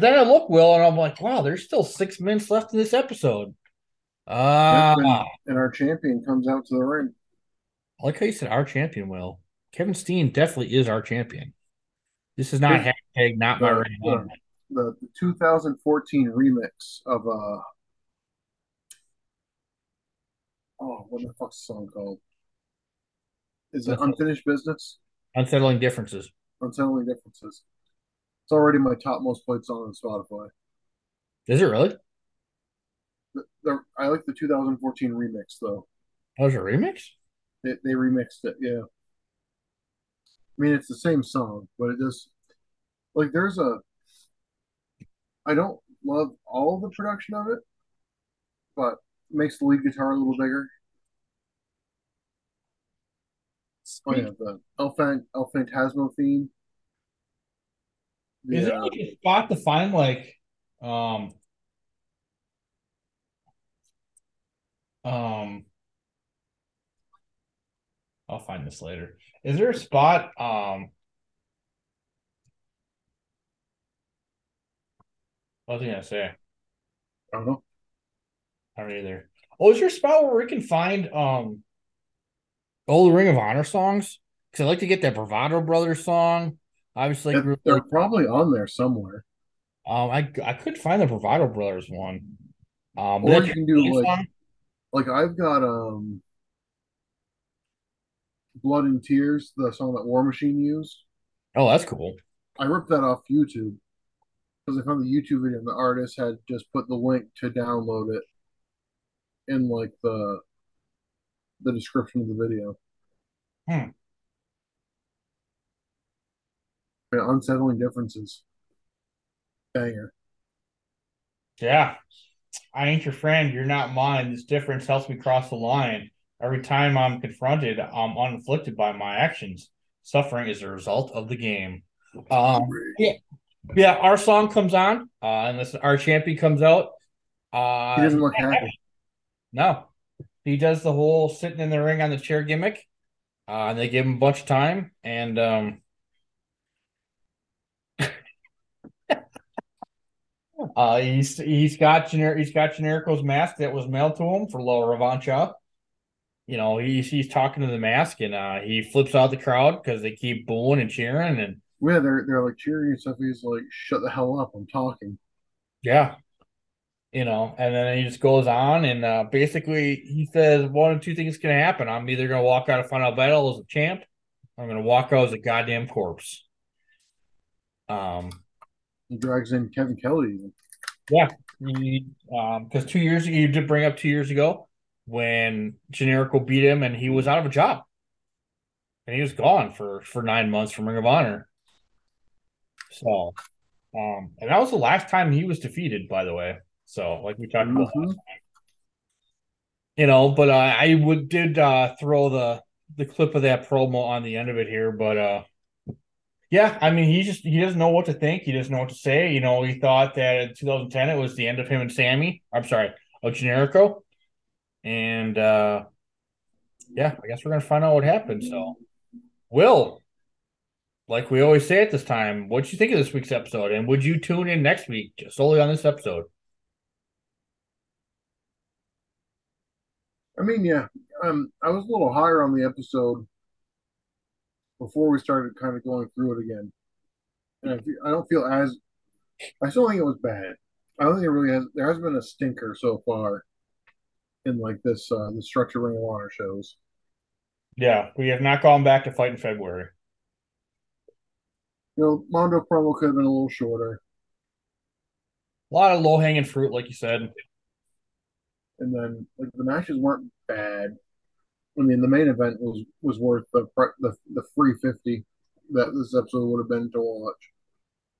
then I look, Will, and I'm like, wow, there's still 6 minutes left in this episode. And our champion comes out to the ring. I like how you said our champion, Will. Kevin Steen definitely is our champion. This is not hashtag not my ring. The 2014 remix of what the fuck's the song called? Is it Unfinished Business? Unsettling Differences. Unsettling Differences. It's already my top most played song on Spotify. Is it really? I like the 2014 remix though. That was a remix? They remixed it, yeah. I mean, it's the same song, but it just like there's a. I don't love all the production of it, but it makes the lead guitar a little bigger. Oh yeah, the El Phantasmo theme. Yeah. Is there like a spot to find like, I'll find this later. Is there a spot what was I going to say? I don't know. I don't either. Oh, is there a spot where we can find old Ring of Honor songs? Because I'd like to get that Bravado Brothers song. Obviously, they're probably on there somewhere. I could find the Bravado Brothers one. Or you can do like I've got Blood and Tears, the song that War Machine used. Oh, that's cool. I ripped that off YouTube because I found the YouTube video and the artist had just put the link to download it in like the description of the video. And Unsettling Differences. Banger. Yeah. I ain't your friend. You're not mine. This difference helps me cross the line. Every time I'm confronted, I'm unafflicted by my actions. Suffering is a result of the game. Yeah, our song comes on, and our champion comes out. He doesn't look happy. No. He does the whole sitting in the ring on the chair gimmick, and they give him a bunch of time, and he's got Generico's mask that was mailed to him for La Revancha. You know, he's talking to the mask, and he flips out the crowd because they keep booing and cheering. And yeah, they're like cheering and stuff. He's like, "Shut the hell up! I'm talking." Yeah, you know, and then he just goes on, and basically he says one of two things can happen: I'm either gonna walk out of Final Battle as a champ, or I'm gonna walk out as a goddamn corpse. He drags in Kevin Kelly. Yeah, because 2 years ago, you did bring up 2 years ago when Generico beat him and he was out of a job. And he was gone for 9 months from Ring of Honor. So, and that was the last time he was defeated, by the way. So, like we talked about last time. You know, but I did throw the clip of that promo on the end of it here, but yeah, I mean, he doesn't know what to think. He doesn't know what to say. You know, he thought that in 2010 it was the end of him and Sammy. I'm sorry, of Generico. And, yeah, I guess we're going to find out what happened. So, Will, like we always say at this time, what'd you think of this week's episode? And would you tune in next week just solely on this episode? I mean, yeah, I was a little higher on the episode before we started kind of going through it again. And I don't feel as – I still think it was bad. I don't think it really has – there hasn't been a stinker so far in, like, this the structure Ring of Honor shows. Yeah, we have not gone back to Fight in February. You know, Mondo promo could have been a little shorter. A lot of low-hanging fruit, like you said. And then, like, the matches weren't bad. I mean, the main event was worth the $3.50 that this episode would have been to watch.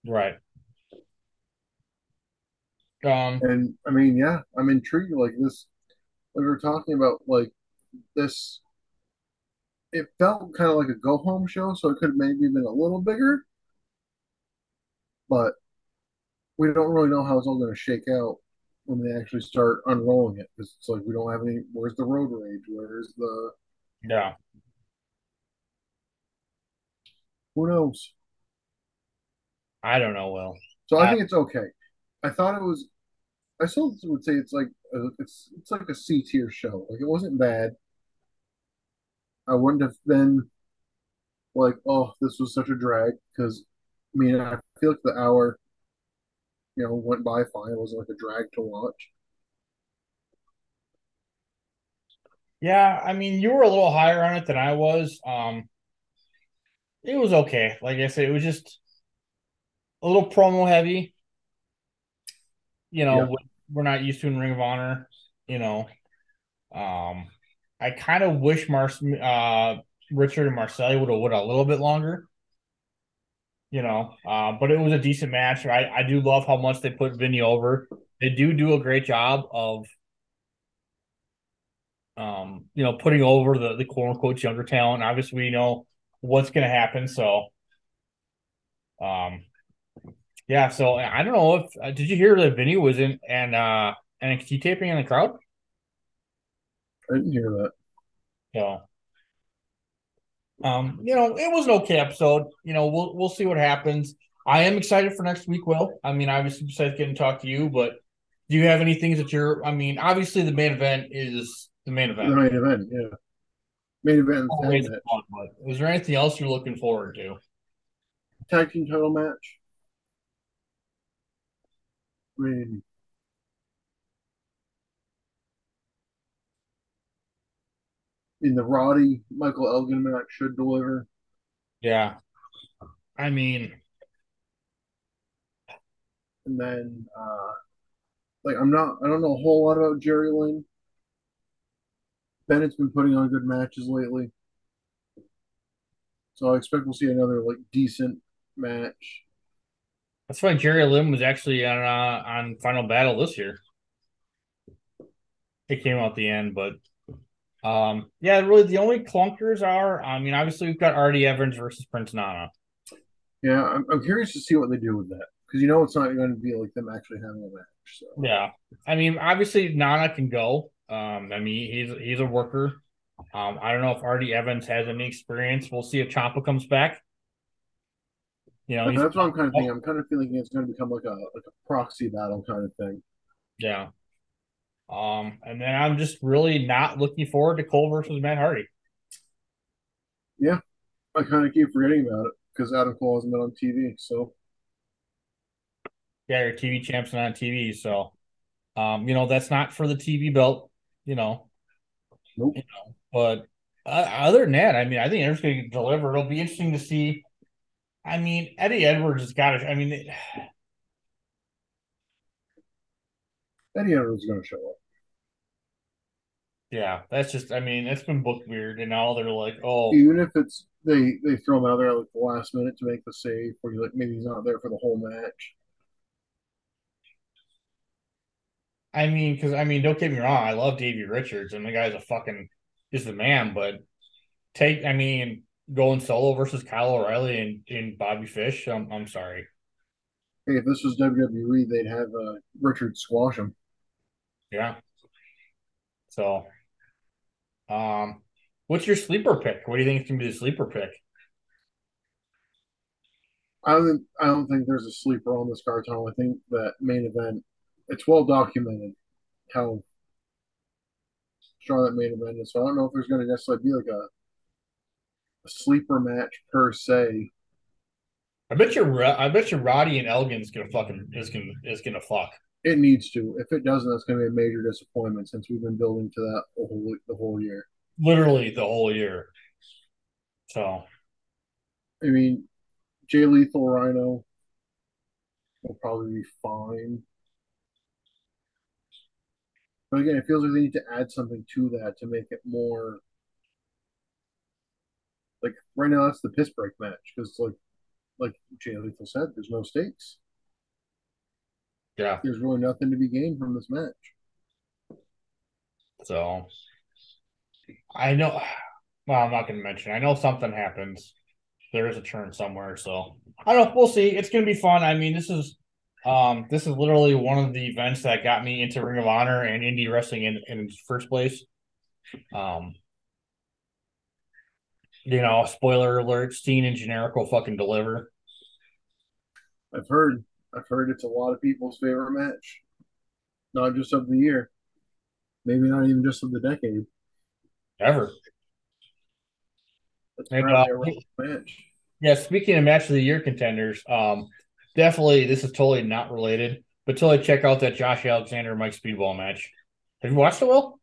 Right. And I mean, yeah, I'm intrigued. Like this, we were talking about like this. It felt kind of like a go home show, so it could have maybe been a little bigger, but we don't really know how it's all going to shake out when they actually start unrolling it, because it's like we don't have any. Where's the road rage? Where's the? Yeah. Who knows? I don't know, Will. So I think it's okay. I thought it was. I still would say it's like a C tier show. Like it wasn't bad. I wouldn't have been like, oh, this was such a drag, because I mean I feel like the hour, you know, went by fine. It wasn't like a drag to watch. Yeah, I mean you were a little higher on it than I was. It was okay. Like I said, it was just a little promo heavy. You know, yeah. We're not used to in Ring of Honor. You know, I kind of wish Richard and Marcelli would have went a little bit longer. You know, but it was a decent match. I do love how much they put Vinny over. They do a great job of, you know, putting over the quote unquote younger talent. Obviously, we know what's going to happen. So, yeah. So I don't know if did you hear that Vinny was in and NXT taping in the crowd? I didn't hear that. Yeah. You know, it was an okay episode. You know, we'll see what happens. I am excited for next week, Will. I mean, obviously, besides getting to talk to you, but do you have any things that you're? I mean, obviously, the main event is the main event. The main event, yeah. Main event. Always fun, but is there anything else you're looking forward to? Tag team title match. I mean, in the Roddy Michael Elgin match should deliver. Yeah, I mean, and then like I don't know a whole lot about Jerry Lynn. Bennett's been putting on good matches lately, so I expect we'll see another like decent match. That's why Jerry Lynn was actually on Final Battle this year. It came out the end, but. Yeah, really the only clunkers are, I mean, obviously we've got Artie Evans versus Prince Nana. Yeah, I'm curious to see what they do with that, because you know it's not going to be like them actually having a match. So. Yeah, I mean, obviously Nana can go. I mean, he's a worker. I don't know if Artie Evans has any experience. We'll see if Ciampa comes back. You know, that's what I'm kind of thinking. I'm kind of feeling it's going to become like a proxy battle kind of thing. Yeah. And then I'm just really not looking forward to Cole versus Matt Hardy. Yeah, I kind of keep forgetting about it because Adam Cole hasn't been on TV. So yeah, your TV champ's not on TV. So, you know that's not for the TV belt. You know, nope. You know, but other than that, I mean, I think they're just going to deliver. It'll be interesting to see. I mean, Eddie Edwards has got to. I mean. Eddie Edwards is going to show up. Yeah, that's just, I mean, it's been booked weird, and now they're like, oh. Even if it's, they throw him out there at like the last minute to make the save, or like maybe he's not there for the whole match. I mean, because, I mean, don't get me wrong, I love Davey Richards, and the guy's a fucking, he's the man, but take, I mean, going solo versus Kyle O'Reilly and Bobby Fish, I'm sorry. Hey, if this was WWE, they'd have Richard squash him. Yeah. So, what's your sleeper pick? What do you think is going to be the sleeper pick? I don't think there's a sleeper on this card, Tom. I think that main event, it's well documented how strong that main event is. So I don't know if there's going to necessarily be like a sleeper match per se. I bet you Roddy and Elgin's gonna fucking is gonna fuck. It needs to. If it doesn't, that's gonna be a major disappointment since we've been building to that the whole year. Literally the whole year. So, I mean, Jay Lethal Rhino will probably be fine. But again, it feels like they need to add something to that to make it more Like right now, that's the piss break match because, like Jay Lethal said, there's no stakes. Yeah, there's really nothing to be gained from this match. So I know. Well, I'm not going to mention. I know something happens. There is a turn somewhere, so I don't know. We'll see. It's going to be fun. I mean, this is literally one of the events that got me into Ring of Honor and indie wrestling in the first place. You know, spoiler alert, Steen and Generic will fucking deliver. I've heard it's a lot of people's favorite match. Not just of the year. Maybe not even just of the decade. Ever. And, match. Yeah, speaking of match of the year contenders, definitely this is totally not related, but totally check out that Josh Alexander Mike Speedball match. Have you watched it, Will?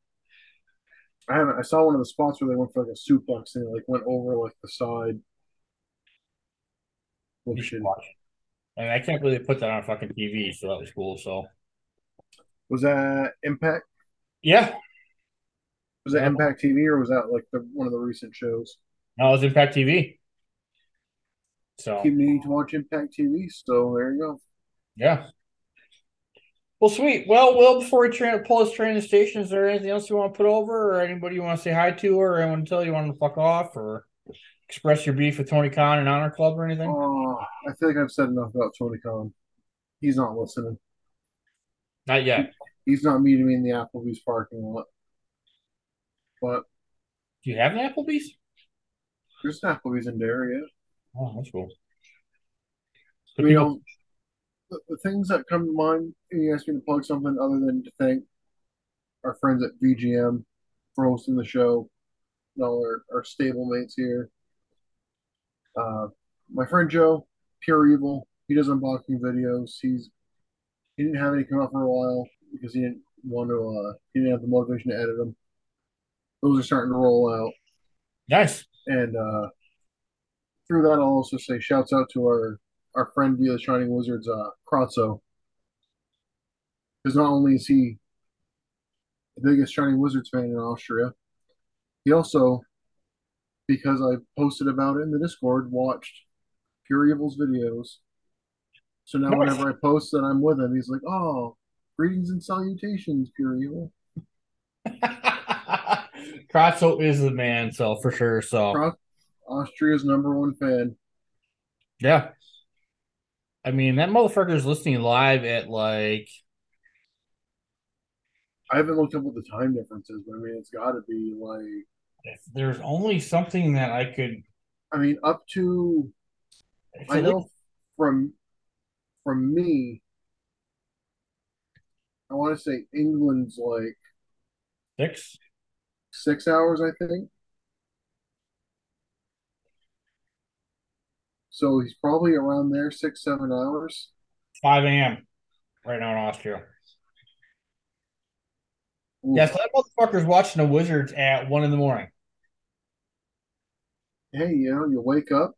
I haven't. I saw one of the spots where they went for like a suplex and it like went over like the side. You should watch it. And I can't believe they put that on fucking TV, so that was cool. So was that Impact? Yeah. Was that Impact TV or was that like one of the recent shows? No, it was Impact TV. So keep needing to watch Impact TV. So there you go. Yeah. Well, sweet. Well, before we pull this train to the station, is there anything else you want to put over, or anybody you want to say hi to, or anyone tell you want to fuck off, or express your beef with Tony Khan and Honor Club, or anything? I feel like I've said enough about Tony Khan. He's not listening. Not yet. He's not meeting me in the Applebee's parking lot. But do you have an Applebee's? There's an Applebee's in there, yeah. Oh, that's cool. So you know, the things that come to mind, you ask me to plug something other than to thank our friends at VGM for hosting the show, and all our stable mates here. My friend Joe, Pure Evil, he does unboxing videos. He didn't have any come out for a while because he didn't have the motivation to edit them. Those are starting to roll out. Nice. And through that, I'll also say shouts out to our friend via the Shining Wizards, Kratzo. Because not only is he the biggest Shining Wizards fan in Austria, he also, because I posted about it in the Discord, watched Pure Evil's videos. So now whenever I post that I'm with him, he's like, oh, greetings and salutations, Pure Evil. Kratzo is the man, so for sure. So Austria's #1 fan. Yeah. I mean, that motherfucker's listening live at like... I haven't looked up what the time difference is, but I mean, it's got to be like... If there's only something that I could... I mean, up to... I know from me, I want to say England's like... 6 hours, I think. So he's probably around there, 6, 7 hours. 5 a.m. right now in Austria. Ooh. Yeah, so that motherfucker's watching the Wizards at 1 in the morning. Hey, you know, you wake up.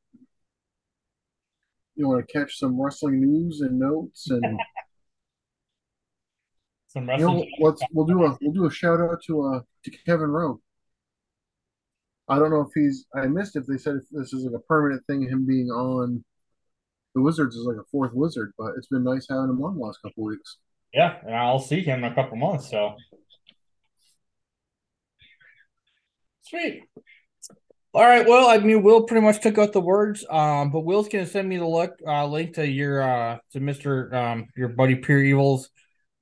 You want to catch some wrestling news and notes and some wrestling. You know, we'll do a shout out to Kevin Rowe. I don't know if I missed if they said if this is like a permanent thing, him being on the Wizards is like a fourth Wizard, but it's been nice having him on the last couple weeks. Yeah, and I'll see him in a couple months, so. Sweet. All right, well, I mean, Will pretty much took out the words, but Will's going to send me the link to your buddy Pure Evil's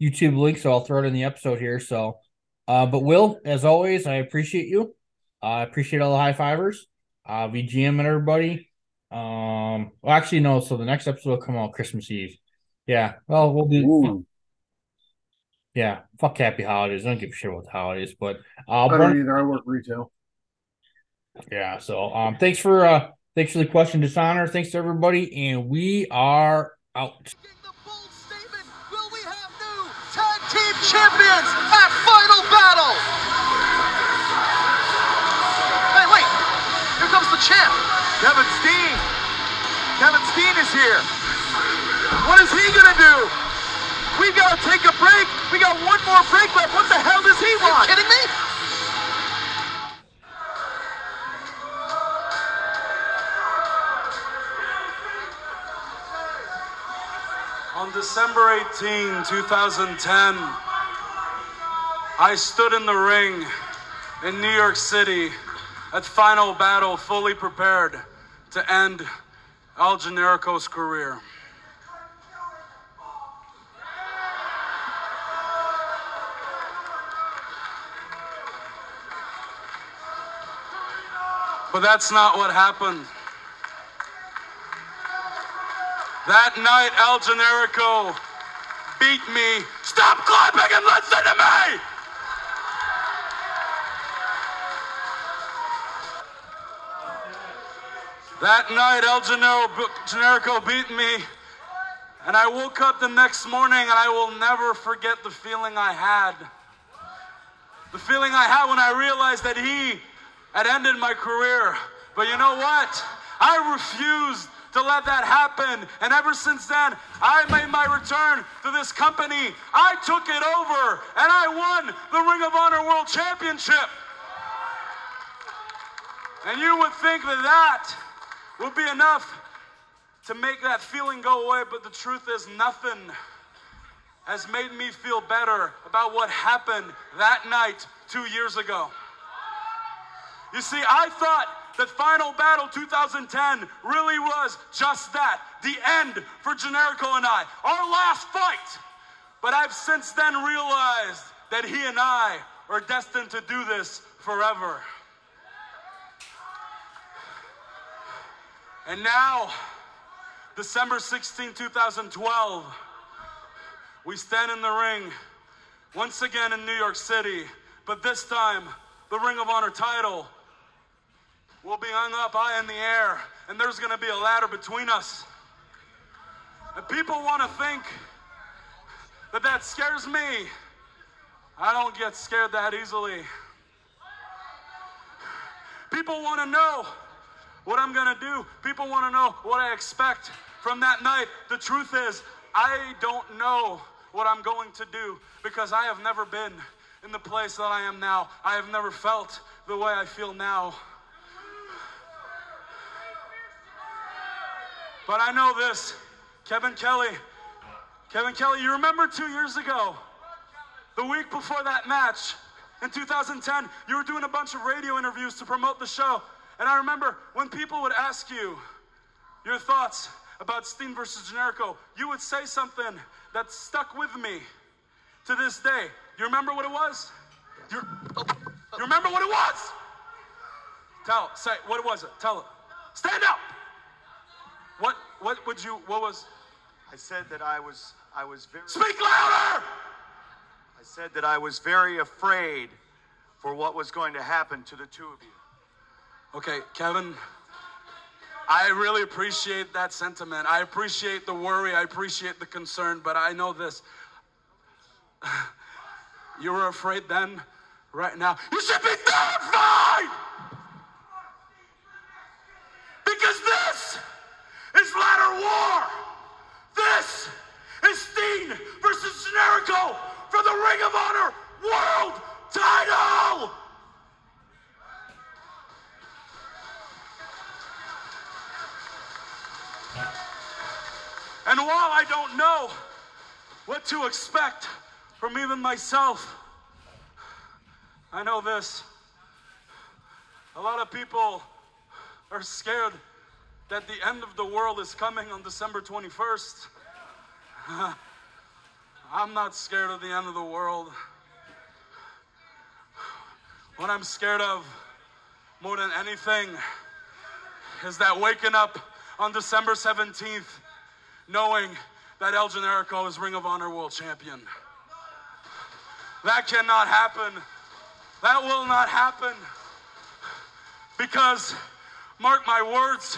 YouTube link, so I'll throw it in the episode here, so. But Will, as always, I appreciate you. I appreciate all the high fivers, VGM and everybody. Well, actually, no. So the next episode will come out Christmas Eve. Yeah. Well, we'll do. Ooh. Yeah. Fuck happy holidays. I don't give a shit about the holidays, but I don't either. I work retail. Yeah. So thanks for the question, Dishonor. Thanks to everybody, and we are out. The bold statement: will we have new tag team champions at Final Battle? Champ, Kevin Steen is here. What is he gonna do? We've got to take a break. We got one more break left. What the hell does he want? Are you kidding me? December 18, 2010, I stood in the ring in New York City at Final Battle, fully prepared to end El Generico's career. But that's not what happened. That night, El Generico beat me. Stop clapping and listen to me! That night, El Generico beat me, and I woke up the next morning, and I will never forget the feeling I had. The feeling I had when I realized that he had ended my career. But you know what? I refused to let that happen. And ever since then, I made my return to this company. I took it over, and I won the Ring of Honor World Championship. And you would think that that would be enough to make that feeling go away, but the truth is nothing has made me feel better about what happened that night 2 years ago. You see, I thought that Final Battle 2010 really was just that, the end for Generico and I, our last fight. But I've since then realized that he and I are destined to do this forever. And now, December 16, 2012, we stand in the ring once again in New York City, but this time, the Ring of Honor title will be hung up high in the air, and there's going to be a ladder between us. And people want to think that that scares me. I don't get scared that easily. People want to know what I'm going to do. People want to know what I expect from that night. The truth is, I don't know what I'm going to do because I have never been in the place that I am now. I have never felt the way I feel now. But I know this, Kevin Kelly, you remember 2 years ago, the week before that match, in 2010, you were doing a bunch of radio interviews to promote the show, and I remember when people would ask you your thoughts about Sting versus Generico, you would say something that stuck with me to this day. You remember what it was? You remember what it was? What was it? Tell it. Stand up! I said that I was very... Speak louder! I said that I was very afraid for what was going to happen to the two of you. Okay, Kevin, I really appreciate that sentiment. I appreciate the worry. I appreciate the concern, but I know this. You were afraid then, right now. You should be terrified! Because this is ladder war! This is Sting versus Generico for the Ring of Honor World title! And while I don't know what to expect from even myself, I know this. A lot of people are scared that the end of the world is coming on December 21st. I'm not scared of the end of the world. What I'm scared of more than anything is that waking up on December 17th, knowing that El Generico is Ring of Honor World Champion. That cannot happen. That will not happen. Because, mark my words,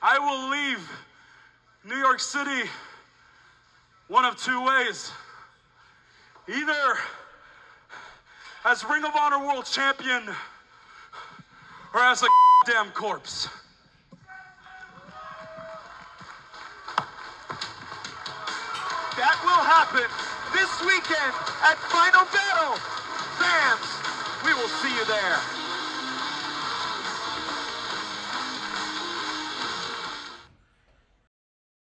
I will leave New York City one of two ways. Either as Ring of Honor World Champion or as a damn corpse. That will happen. This weekend at Final Battle, fans, we will see you there.